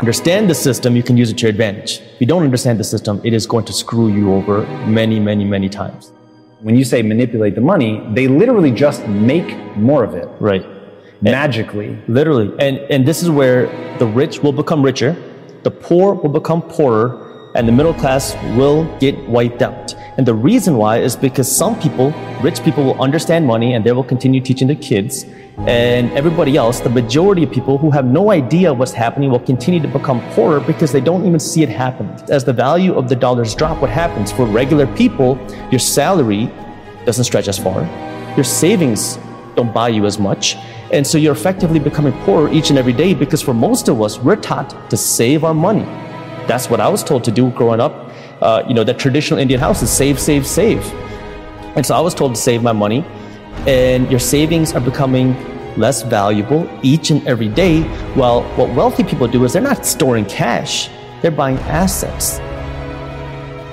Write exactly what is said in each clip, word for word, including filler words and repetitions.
Understand the system, you can use it to your advantage. If you don't understand the system, it is going to screw you over many, many, many times. When you say manipulate the money, they literally just make more of it. Right. Magically. And, literally. And and this is where the rich will become richer, the poor will become poorer, and the middle class will get wiped out. And the reason why is because some people, rich people, will understand money and they will continue teaching their kids. And everybody else, the majority of people who have no idea what's happening, will continue to become poorer because they don't even see it happen. As the value of the dollars drop, what happens? For regular people, your salary doesn't stretch as far. Your savings don't buy you as much. And so you're effectively becoming poorer each and every day, because for most of us, we're taught to save our money. That's what I was told to do growing up. Uh, you know, the traditional Indian house is save, save, save. And so I was told to save my money. And your savings are becoming less valuable each and every day. Well, what wealthy people do is they're not storing cash, they're buying assets.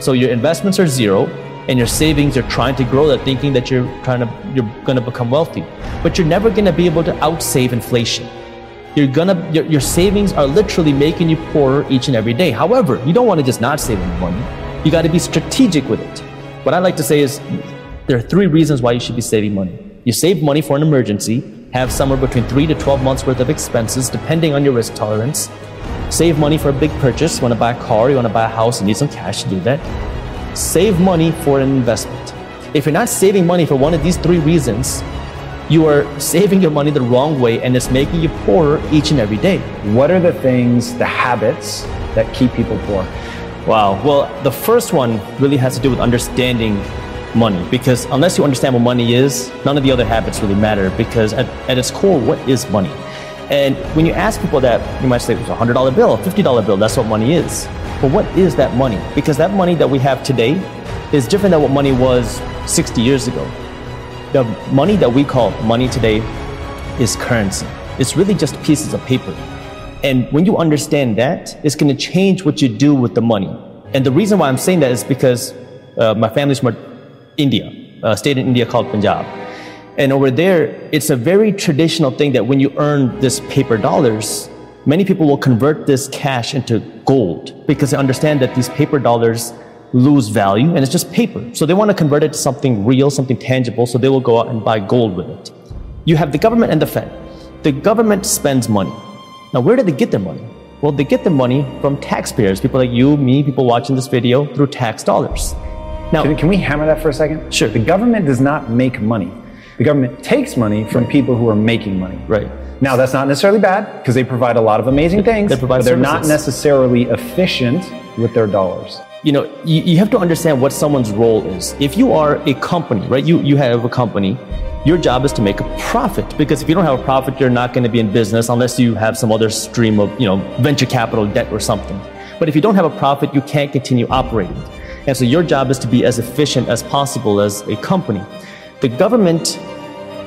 So your investments are zero, and your savings are trying to grow. They're thinking that you're trying to you're going to become wealthy, but you're never going to be able to outsave inflation. You're gonna your, your savings are literally making you poorer each and every day. However, you don't want to just not save any money. You got to be strategic with it. What I like to say is, there are three reasons why you should be saving money. You save money for an emergency, have somewhere between three to twelve months worth of expenses, depending on your risk tolerance. Save money for a big purchase. You want to buy a car, you want to buy a house, you need some cash to do that. Save money for an investment. If you're not saving money for one of these three reasons, you are saving your money the wrong way, and it's making you poorer each and every day. What are the things, the habits that keep people poor? Wow, well, the first one really has to do with understanding money, because unless you understand what money is, none of the other habits really matter, because at, at its core, what is money? And when you ask people that, you might say it's a hundred dollar bill, a fifty dollar bill, that's what money is. But what is that money? Because that money that we have today is different than what money was sixty years ago. The money that we call money today is currency. It's really just pieces of paper. And when you understand that, it's going to change what you do with the money. And the reason why I'm saying that is because uh, my family's from India, a state in India called Punjab. And over there, it's a very traditional thing that when you earn this paper dollars, many people will convert this cash into gold, because they understand that these paper dollars lose value and it's just paper. So they want to convert it to something real, something tangible, so they will go out and buy gold with it. You have the government and the Fed. The government spends money. Now, where do they get their money? Well, they get their money from taxpayers, people like you, me, people watching this video, through tax dollars. Now, can we hammer that for a second? Sure. The government does not make money. The government takes money from right. people who are making money. Right. Now, that's not necessarily bad, because they provide a lot of amazing they, things, they provide but services. They're not necessarily efficient with their dollars. You know, you, you have to understand what someone's role is. If you are a company, right, you, you have a company, your job is to make a profit, because if you don't have a profit, you're not going to be in business unless you have some other stream of, you know, venture capital, debt, or something. But if you don't have a profit, you can't continue operating. And so your job is to be as efficient as possible as a company. The government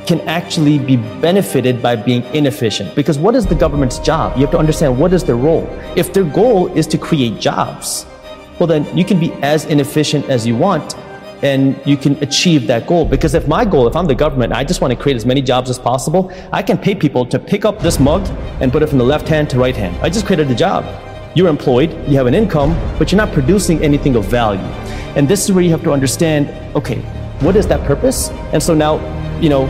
can actually be benefited by being inefficient, because what is the government's job? You have to understand, what is their role? If their goal is to create jobs, well, then you can be as inefficient as you want and you can achieve that goal. Because if my goal, if I'm the government, I just want to create as many jobs as possible, I can pay people to pick up this mug and put it from the left hand to right hand. I just created a job. You're employed, you have an income, but you're not producing anything of value. And this is where you have to understand, okay, what is that purpose? And so now, you know,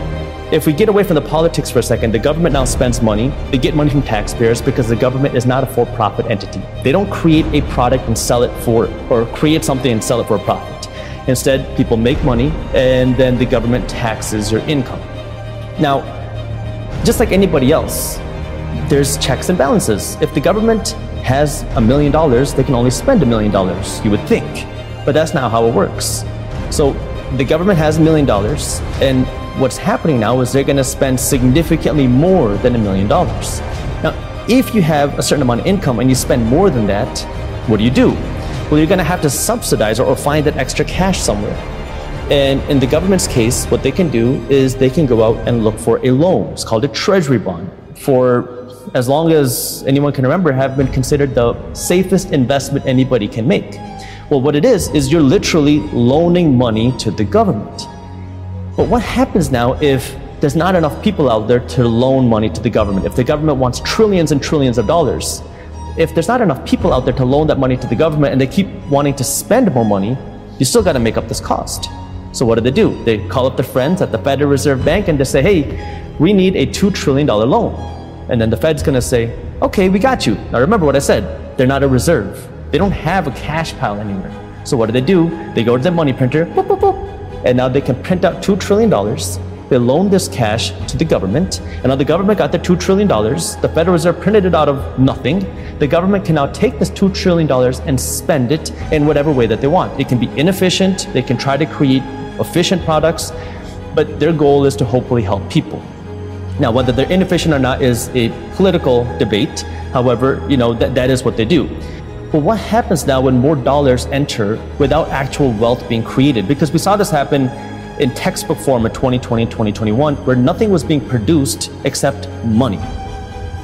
If we get away from the politics for a second, the government now spends money. They get money from taxpayers because the government is not a for-profit entity. They don't create a product and sell it for, or create something and sell it for a profit. Instead, people make money, and then the government taxes your income. Now, just like anybody else, there's checks and balances. If the government has a million dollars, they can only spend a million dollars, you would think. But that's not how it works. So the government has a million dollars, and what's happening now is they're going to spend significantly more than a million dollars. Now, if you have a certain amount of income and you spend more than that, what do you do? Well, you're going to have to subsidize or, or find that extra cash somewhere. And in the government's case, what they can do is they can go out and look for a loan. It's called a treasury bond. For as long as anyone can remember, have been considered the safest investment anybody can make. Well, what it is, is you're literally loaning money to the government. But what happens now if there's not enough people out there to loan money to the government? If the government wants trillions and trillions of dollars, if there's not enough people out there to loan that money to the government and they keep wanting to spend more money, you still got to make up this cost. So what do they do? They call up their friends at the Federal Reserve Bank and they say, hey, we need a two trillion dollars loan. And then the Fed's going to say, okay, we got you. Now remember what I said, they're not a reserve. They don't have a cash pile anywhere. So what do they do? They go to their money printer, boop, boop, boop, and now they can print out two trillion dollars. They loan this cash to the government, and now the government got the two trillion dollars. The Federal Reserve printed it out of nothing. The government can now take this two trillion dollars and spend it in whatever way that they want. It can be inefficient, they can try to create efficient products, but their goal is to hopefully help people. Now, whether they're inefficient or not is a political debate. However, you know, that, that is what they do. But what happens now when more dollars enter without actual wealth being created? Because we saw this happen in textbook form in twenty twenty and twenty twenty-one, where nothing was being produced except money.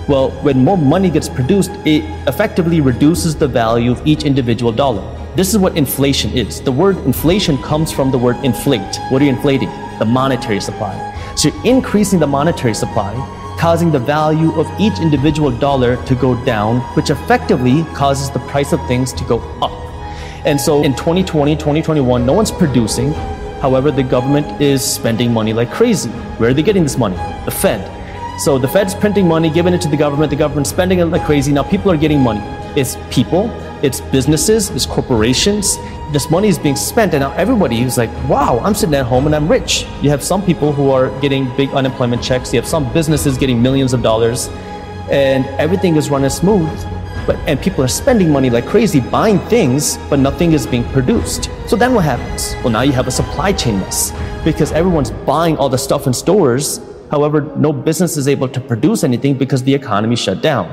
Well, when more money gets produced, it effectively reduces the value of each individual dollar. This is what inflation is. The word inflation comes from the word inflate. What are you inflating? The monetary supply. So you're increasing the monetary supply, causing the value of each individual dollar to go down, which effectively causes the price of things to go up. And so in twenty twenty, twenty twenty-one, no one's producing. However, the government is spending money like crazy. Where are they getting this money? The Fed. So the Fed's printing money, giving it to the government, the government's spending it like crazy. Now people are getting money. It's people, it's businesses, it's corporations. This money is being spent, and now everybody is like, wow, I'm sitting at home and I'm rich. You have some people who are getting big unemployment checks. You have some businesses getting millions of dollars, and everything is running smooth. But, and people are spending money like crazy, buying things, but nothing is being produced. So then what happens? Well, now you have a supply chain mess because everyone's buying all the stuff in stores. However, no business is able to produce anything because the economy shut down.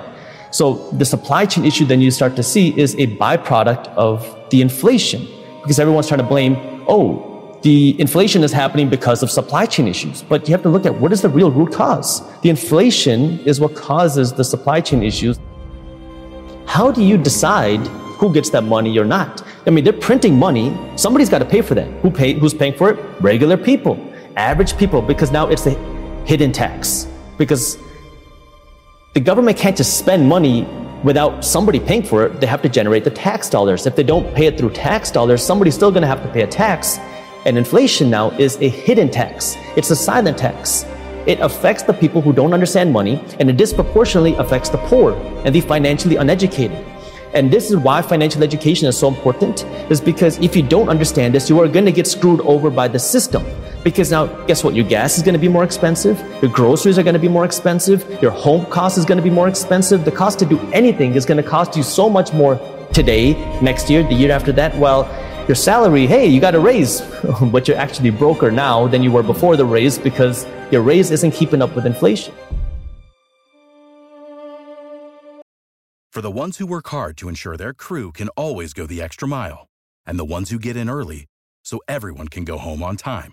So the supply chain issue then you start to see is a byproduct of the inflation, because everyone's trying to blame, oh, the inflation is happening because of supply chain issues. But you have to look at what is the real root cause. The inflation is what causes the supply chain issues. How do you decide who gets that money or not? I mean, they're printing money. Somebody's got to pay for that. Who pay, who's paying for it? Regular people, average people, because now it's a hidden tax. Because the government can't just spend money without somebody paying for it. They have to generate the tax dollars. If they don't pay it through tax dollars, somebody's still going to have to pay a tax. And inflation now is a hidden tax. It's a silent tax. It affects the people who don't understand money, and it disproportionately affects the poor and the financially uneducated. And this is why financial education is so important, is because if you don't understand this, you are going to get screwed over by the system. Because now, guess what? Your gas is going to be more expensive, your groceries are going to be more expensive, your home cost is going to be more expensive, the cost to do anything is going to cost you so much more today, next year, the year after that. Well, your salary, hey, you got a raise, but you're actually broker now than you were before the raise because your raise isn't keeping up with inflation. For the ones who work hard to ensure their crew can always go the extra mile, and the ones who get in early so everyone can go home on time,